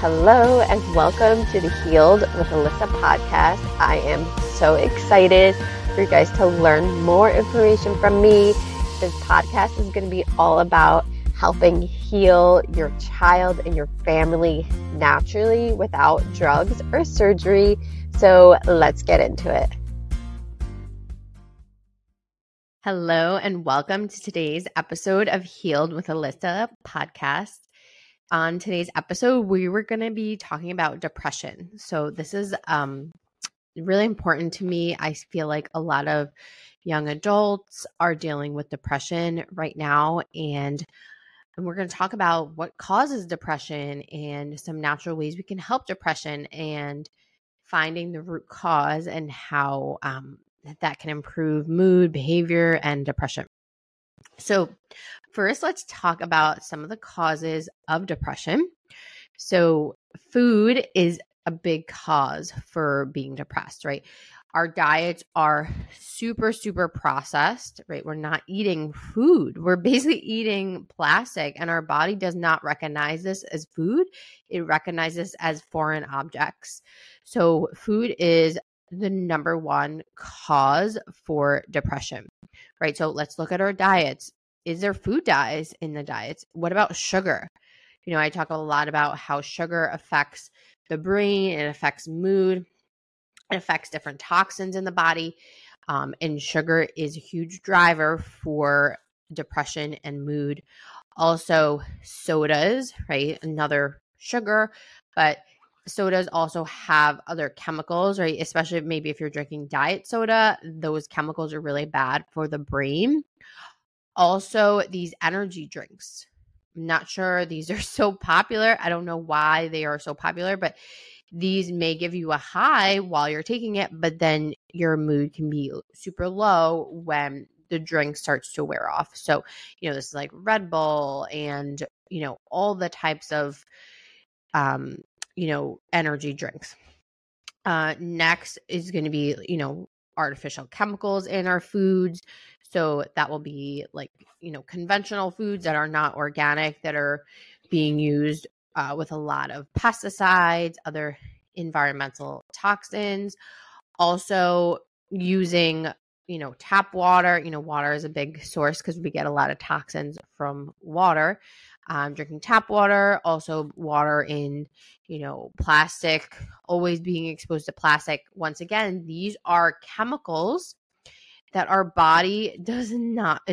Hello and welcome to the Healed with Alyssa podcast. I am so excited for you guys to learn more information from me. This podcast is going to be all about helping heal your child and your family naturally without drugs or surgery. So let's get into it. Hello and welcome to today's episode of Healed with Alyssa podcast. On today's episode, we were going to be talking about depression. So this is really important to me. I feel like a lot of young adults are dealing with depression right now. And we're going to talk about what causes depression and some natural ways we can help depression and finding the root cause and how that can improve mood, behavior, and depression. So first, let's talk about some of the causes of depression. So food is a big cause for being depressed, right? Our diets are super, super processed, right? We're not eating food. We're basically eating plastic, and our body does not recognize this as food. It recognizes this as foreign objects. So food is the number one cause for depression, right? So let's look at our diets. Is there food dyes in the diets? What about sugar? You know, I talk a lot about how sugar affects the brain, it affects mood, it affects different toxins in the body. And sugar is a huge driver for depression and mood. Also sodas, right? Another sugar, but sodas also have other chemicals, right? Especially maybe if you're drinking diet soda, those chemicals are really bad for the brain. Also, these energy drinks. I'm not sure these are so popular. I don't know why they are so popular, but these may give you a high while you're taking it, but then your mood can be super low when the drink starts to wear off. So, you know, this is like Red Bull and, you know, all the types of, you know, energy drinks. Next is going to be, you know, artificial chemicals in our foods. So that will be like, you know, conventional foods that are not organic, that are being used with a lot of pesticides, other environmental toxins. Also using, you know, tap water. You know, water is a big source because we get a lot of toxins from water. Drinking tap water, also water in, you know, plastic, always being exposed to plastic. Once again, these are chemicals that our body is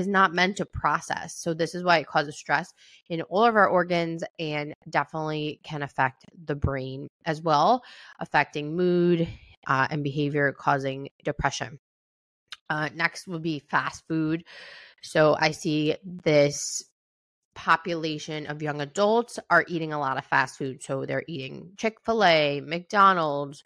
not meant to process. So this is why it causes stress in all of our organs and definitely can affect the brain as well, affecting mood and behavior, causing depression. Next would be fast food. So I see this population of young adults are eating a lot of fast food. So they're eating Chick-fil-A, McDonald's,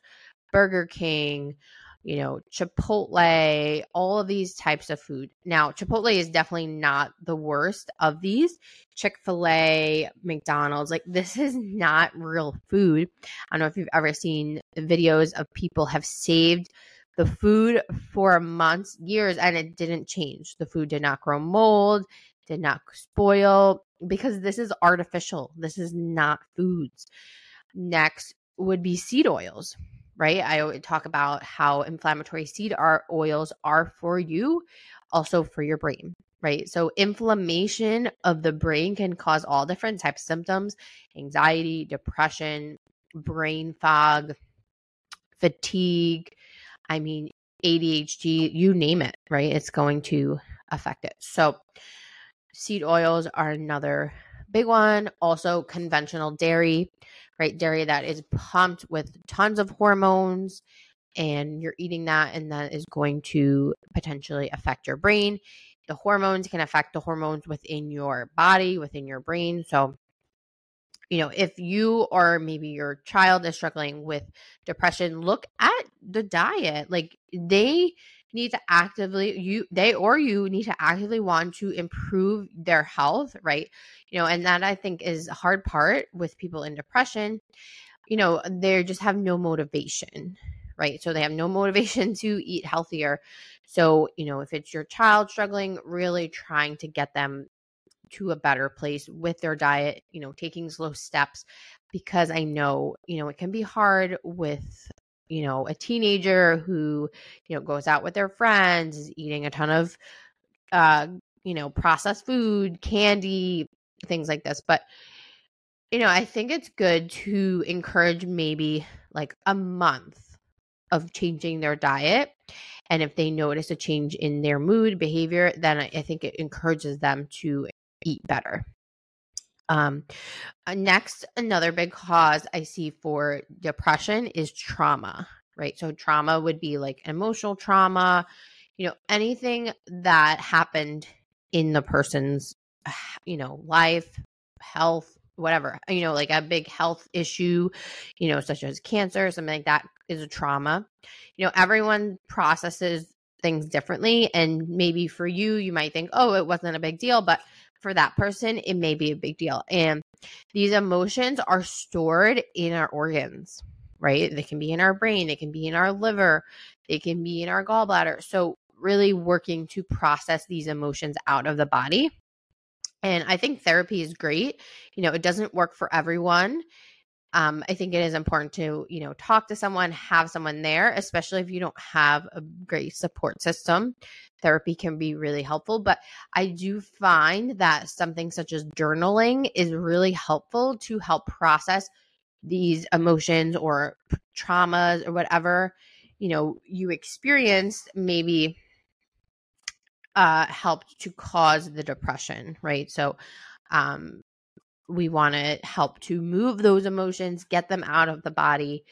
Burger King, you know, Chipotle, all of these types of food. Now, Chipotle is definitely not the worst of these. Chick-fil-A, McDonald's, like this is not real food. I don't know if you've ever seen videos of people have saved the food for months, years, and it didn't change. The food did not grow mold, did not spoil, because this is artificial. This is not foods. Next would be seed oils, right? I talk about how inflammatory seed oils are for you, also for your brain, right? So inflammation of the brain can cause all different types of symptoms, anxiety, depression, brain fog, fatigue, I mean, ADHD, you name it, right? It's going to affect it. So seed oils are another big one. Also conventional dairy, right? Dairy that is pumped with tons of hormones and you're eating that, and that is going to potentially affect your brain. The hormones can affect the hormones within your body, within your brain. So, you know, if you or maybe your child is struggling with depression, look at the diet. Like they need to actively, you need to actively want to improve their health, right? You know, and that I think is a hard part with people in depression. You know, they just have no motivation, right? So they have no motivation to eat healthier. So, you know, if it's your child struggling, really trying to get them to a better place with their diet, you know, taking slow steps, because I know, you know, it can be hard with, you know, a teenager who, you know, goes out with their friends, is eating a ton of, you know, processed food, candy, things like this. But, you know, I think it's good to encourage maybe like a month of changing their diet. And if they notice a change in their mood, behavior, then I think it encourages them to eat better. Next, another big cause I see for depression is trauma, right? So trauma would be like emotional trauma, you know, anything that happened in the person's, you know, life, health, whatever, you know, like a big health issue, you know, such as cancer, something like that is a trauma. You know, everyone processes things differently. And maybe for you, you might think, oh, it wasn't a big deal. But for that person, it may be a big deal. And these emotions are stored in our organs, right? They can be in our brain. They can be in our liver. They can be in our gallbladder. So really working to process these emotions out of the body. And I think therapy is great. You know, it doesn't work for everyone. I think it is important to, you know, talk to someone, have someone there, especially if you don't have a great support system. Therapy can be really helpful, but I do find that something such as journaling is really helpful to help process these emotions or traumas or whatever, you know, you experienced maybe helped to cause the depression, right? So, we want to help to move those emotions, get them out of the body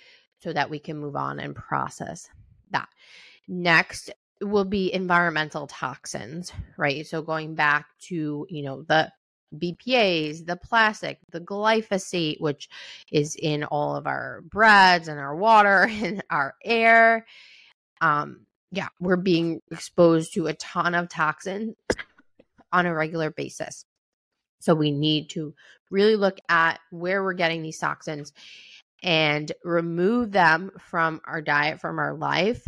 so that we can move on and process that. Next will be environmental toxins, right? So going back to, you know, the BPAs, the plastic, the glyphosate, which is in all of our breads and our water and our air. Yeah, we're being exposed to a ton of toxins on a regular basis. So we need to really look at where we're getting these toxins and remove them from our diet, from our life.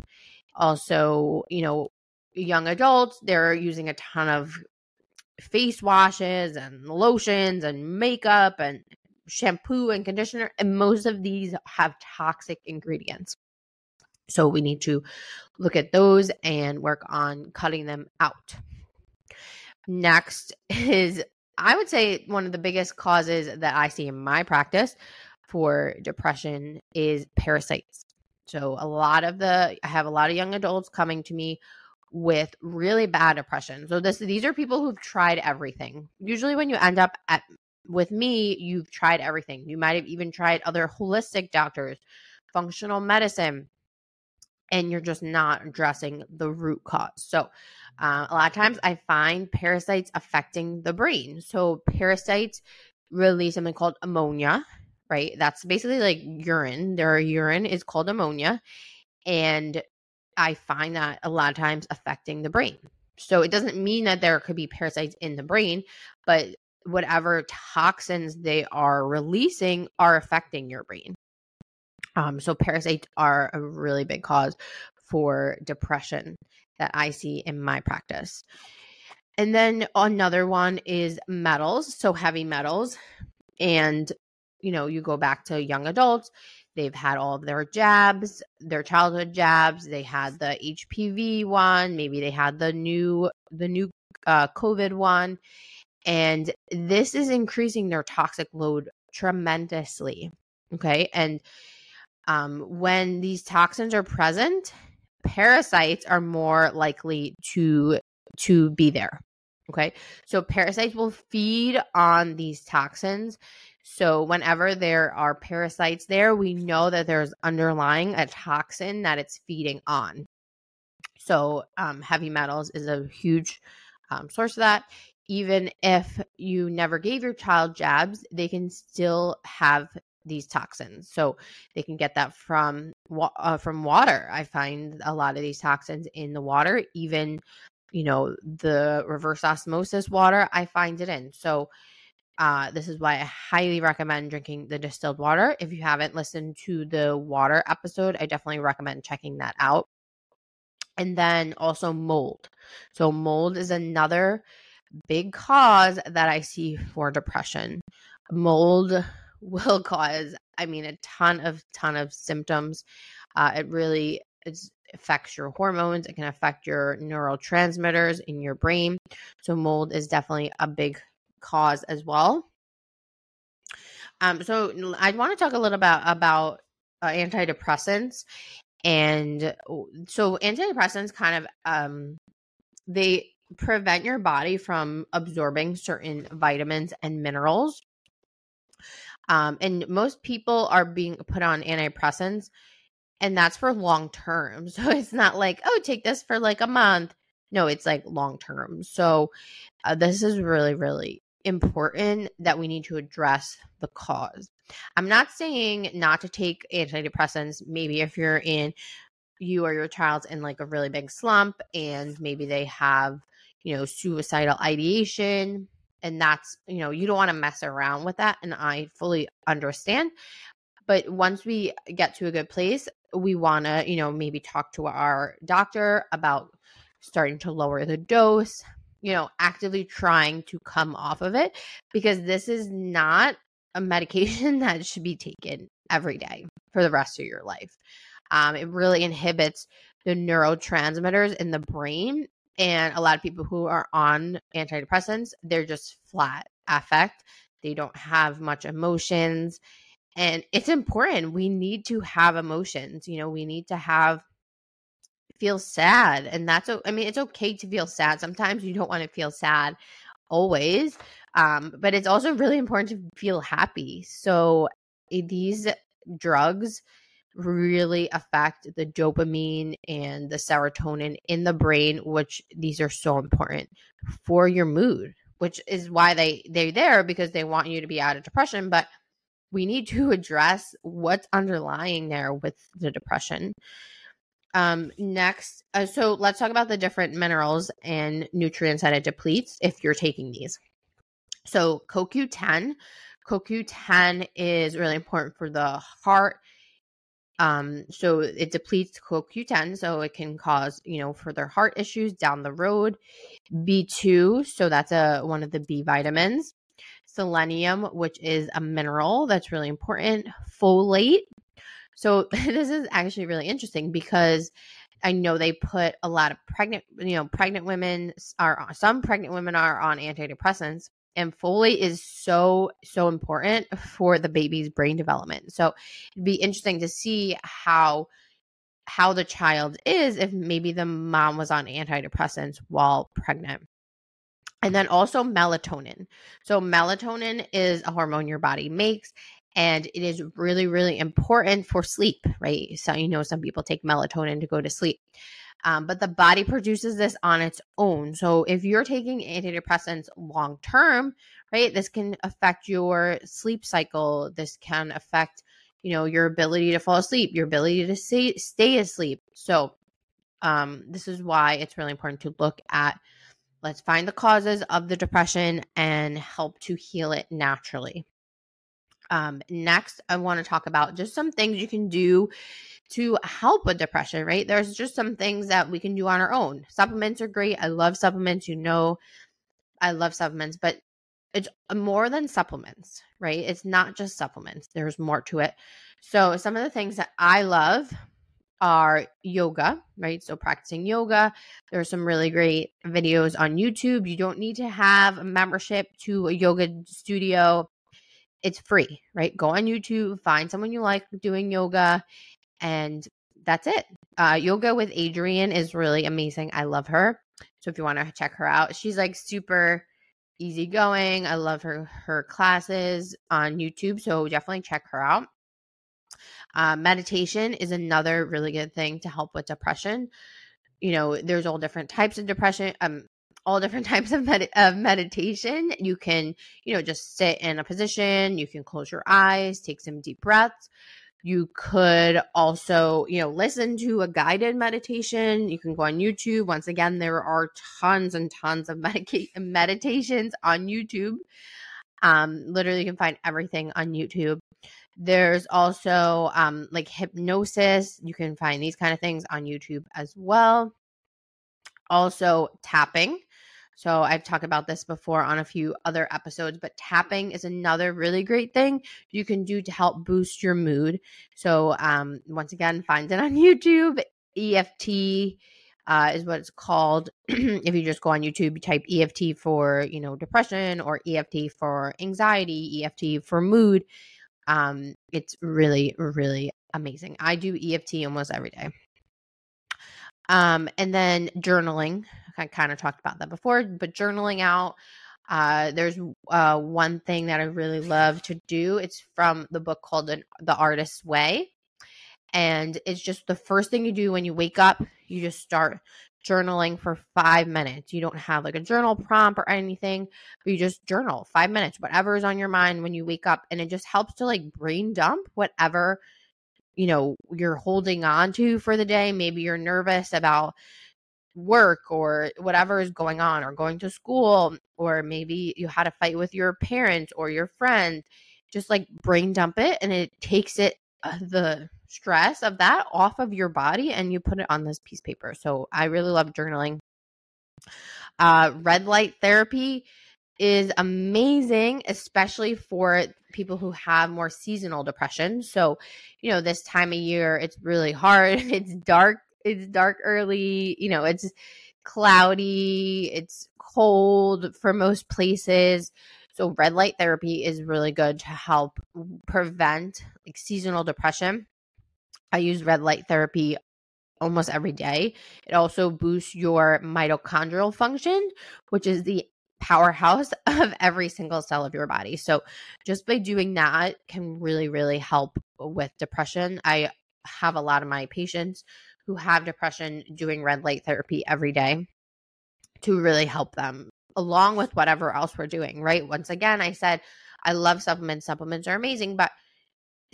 Also, you know, young adults, they're using a ton of face washes and lotions and makeup and shampoo and conditioner. And most of these have toxic ingredients. So we need to look at those and work on cutting them out. Next is, I would say, one of the biggest causes that I see in my practice for depression is parasites. So I have a lot of young adults coming to me with really bad depression. So these are people who've tried everything. Usually when you end up with me, you've tried everything. You might have even tried other holistic doctors, functional medicine, and you're just not addressing the root cause. So a lot of times I find parasites affecting the brain. So parasites release something called ammonia, right? That's basically like urine. Their urine is called ammonia. And I find that a lot of times affecting the brain. So it doesn't mean that there could be parasites in the brain, but whatever toxins they are releasing are affecting your brain. So parasites are a really big cause for depression that I see in my practice. And then another one is metals, so heavy metals. And, you know, you go back to young adults, they've had all of their jabs, their childhood jabs. They had the HPV one, maybe they had the new COVID one. And this is increasing their toxic load tremendously, okay? And when these toxins are present, parasites are more likely to be there. Okay. So parasites will feed on these toxins. So whenever there are parasites there, we know that there's underlying a toxin that it's feeding on. So heavy metals is a huge source of that. Even if you never gave your child jabs, they can still have these toxins. So they can get that from water. I find a lot of these toxins in the water, even, you know, the reverse osmosis water, I find it in. So this is why I highly recommend drinking the distilled water. If you haven't listened to the water episode, I definitely recommend checking that out. And then also mold. So mold is another big cause that I see for depression. Mold will cause, I mean, a ton of symptoms. It affects your hormones. It can affect your neurotransmitters in your brain. So mold is definitely a big cause as well. So I want to talk a little about antidepressants. And so antidepressants kind of, they prevent your body from absorbing certain vitamins and minerals. And most people are being put on antidepressants, and that's for long term. So it's not like, oh, take this for like a month. No, it's like long term. So this is really, really important that we need to address the cause. I'm not saying not to take antidepressants. Maybe if you're in, you or your child's in like a really big slump, and maybe they have, you know, suicidal ideation, and that's, you know, you don't want to mess around with that. And I fully understand. But once we get to a good place, we want to, you know, maybe talk to our doctor about starting to lower the dose, you know, actively trying to come off of it, because this is not a medication that should be taken every day for the rest of your life. It really inhibits the neurotransmitters in the brain. And a lot of people who are on antidepressants, they're just flat affect. They don't have much emotions. And it's important. We need to have emotions. You know, we need to feel sad. And that's, I mean, it's okay to feel sad. Sometimes you don't want to feel sad always. But it's also really important to feel happy. So these drugs really affect the dopamine and the serotonin in the brain, which these are so important for your mood, which is why they're there, because they want you to be out of depression. But we need to address what's underlying there with the depression. Next, so let's talk about the different minerals and nutrients that it depletes if you're taking these. So CoQ10. CoQ10 is really important for the heart. So it depletes CoQ10, so it can cause, you know, further heart issues down the road. B2, so that's one of the B vitamins. Selenium, which is a mineral that's really important. Folate. So this is actually really interesting, because I know they put a lot of some pregnant women are on antidepressants, and folate is so important for the baby's brain development. So it'd be interesting to see how the child is if maybe the mom was on antidepressants while pregnant. And then also melatonin. So melatonin is a hormone your body makes, and it is really, really important for sleep, right? So, you know, some people take melatonin to go to sleep, but the body produces this on its own. So if you're taking antidepressants long-term, right, this can affect your sleep cycle. This can affect, you know, your ability to fall asleep, your ability to stay asleep. So this is why it's really important to look at, let's find the causes of the depression and help to heal it naturally. Next, I want to talk about just some things you can do to help with depression, right? There's just some things that we can do on our own. Supplements are great. I love supplements. You know, I love supplements, but it's more than supplements, right? It's not just supplements. There's more to it. So some of the things that I love are yoga, right? So practicing yoga. There are some really great videos on YouTube. You don't need to have a membership to a yoga studio. It's free, right? Go on YouTube, find someone you like doing yoga, and that's it. Yoga with Adrienne is really amazing. I love her. So if you want to check her out, she's like super easygoing. I love her classes on YouTube. So definitely check her out. Meditation is another really good thing to help with depression. You know, there's all different types of depression, all different types of meditation. You can, you know, just sit in a position. You can close your eyes, take some deep breaths. You could also, you know, listen to a guided meditation. You can go on YouTube. Once again, there are tons and tons of meditations on YouTube. Literally, you can find everything on YouTube. There's also like hypnosis. You can find these kind of things on YouTube as well. Also tapping. So I've talked about this before on a few other episodes, but tapping is another really great thing you can do to help boost your mood. So once again, find it on YouTube. EFT is what it's called. If you just go on YouTube, you type EFT for, you know, depression, or EFT for anxiety, EFT for mood. It's really, really amazing. I do EFT almost every day. And then journaling. I kind of talked about that before, but journaling out. There's one thing that I really love to do. It's from the book called The Artist's Way. And it's just the first thing you do when you wake up, you just start journaling for 5 minutes. You don't have like a journal prompt or anything, but you just journal 5 minutes, whatever is on your mind when you wake up. And it just helps to like brain dump whatever, you know, you're holding on to for the day. Maybe you're nervous about work or whatever is going on, or going to school, or maybe you had a fight with your parents or your friend. Just like brain dump it, and it takes it the stress of that off of your body, and you put it on this piece of paper. So I really love journaling. Red light therapy is amazing, especially for people who have more seasonal depression. So, you know, this time of year, it's really hard. It's dark early, you know, it's cloudy, it's cold for most places. So red light therapy is really good to help prevent like seasonal depression. I use red light therapy almost every day. It also boosts your mitochondrial function, which is the powerhouse of every single cell of your body. So just by doing that can really, really help with depression. I have a lot of my patients who have depression doing red light therapy every day to really help them, along with whatever else we're doing, right? Once again, I said, I love supplements. Supplements are amazing, but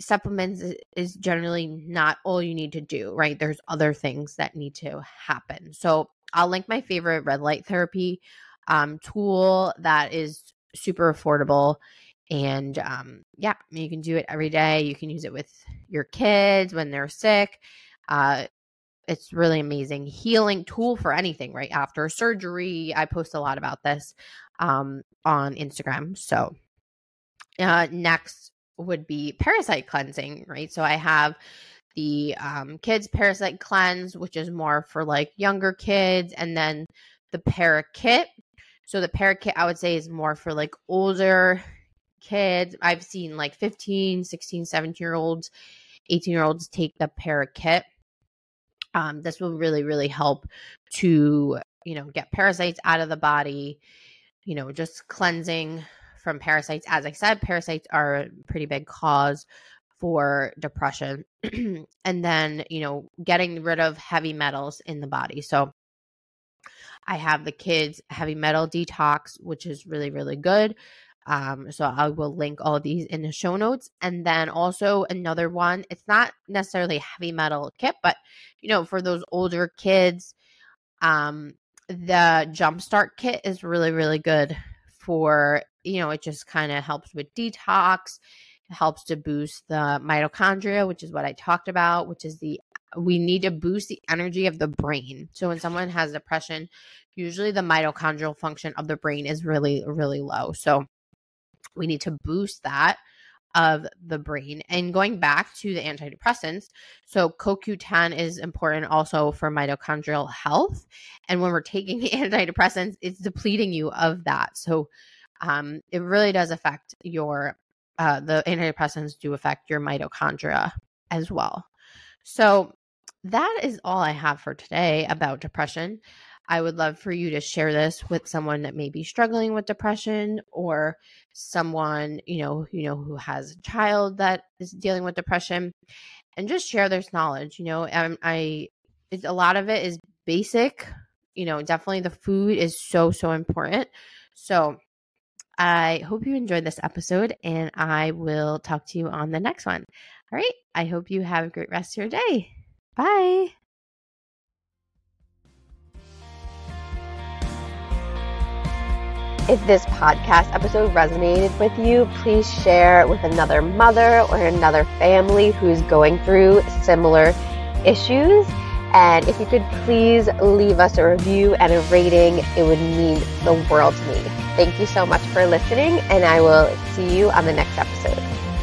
supplements is generally not all you need to do, right? There's other things that need to happen. So I'll link my favorite red light therapy tool that is super affordable. And yeah, you can do it every day. You can use it with your kids when they're sick. It's really amazing healing tool for anything, right? After surgery, I post a lot about this on Instagram. So next would be parasite cleansing, right? So I have the kids parasite cleanse, which is more for like younger kids, and then the para kit. So the para kit, I would say, is more for like older kids. I've seen like 15, 16, 17-year-olds, 18-year-olds take the para kit. This will really, really help to, you know, get parasites out of the body, you know, just cleansing from parasites. As I said, parasites are a pretty big cause for depression. And then, you know, getting rid of heavy metals in the body. So I have the kids' heavy metal detox, which is really, really good. So I will link all these in the show notes. And then also another one, it's not necessarily heavy metal kit, but, you know, for those older kids, the Jumpstart kit is really, really good for, you know, it just kind of helps with detox. It helps to boost the mitochondria, which is what I talked about, which is we need to boost the energy of the brain. So when someone has depression, usually the mitochondrial function of the brain is really, really low. So we need to boost that of the brain. And going back to the antidepressants, so CoQ10 is important also for mitochondrial health. And when we're taking antidepressants, it's depleting you of that. So it really does affect the antidepressants do affect your mitochondria as well. So that is all I have for today about depression. I would love for you to share this with someone that may be struggling with depression, or someone, you know, who has a child that is dealing with depression, and just share this knowledge. You know, a lot of it is basic, you know, definitely the food is so, so important. So I hope you enjoyed this episode, and I will talk to you on the next one. All right. I hope you have a great rest of your day. Bye. If this podcast episode resonated with you, please share it with another mother or another family who's going through similar issues. And if you could please leave us a review and a rating, it would mean the world to me. Thank you so much for listening, and I will see you on the next episode.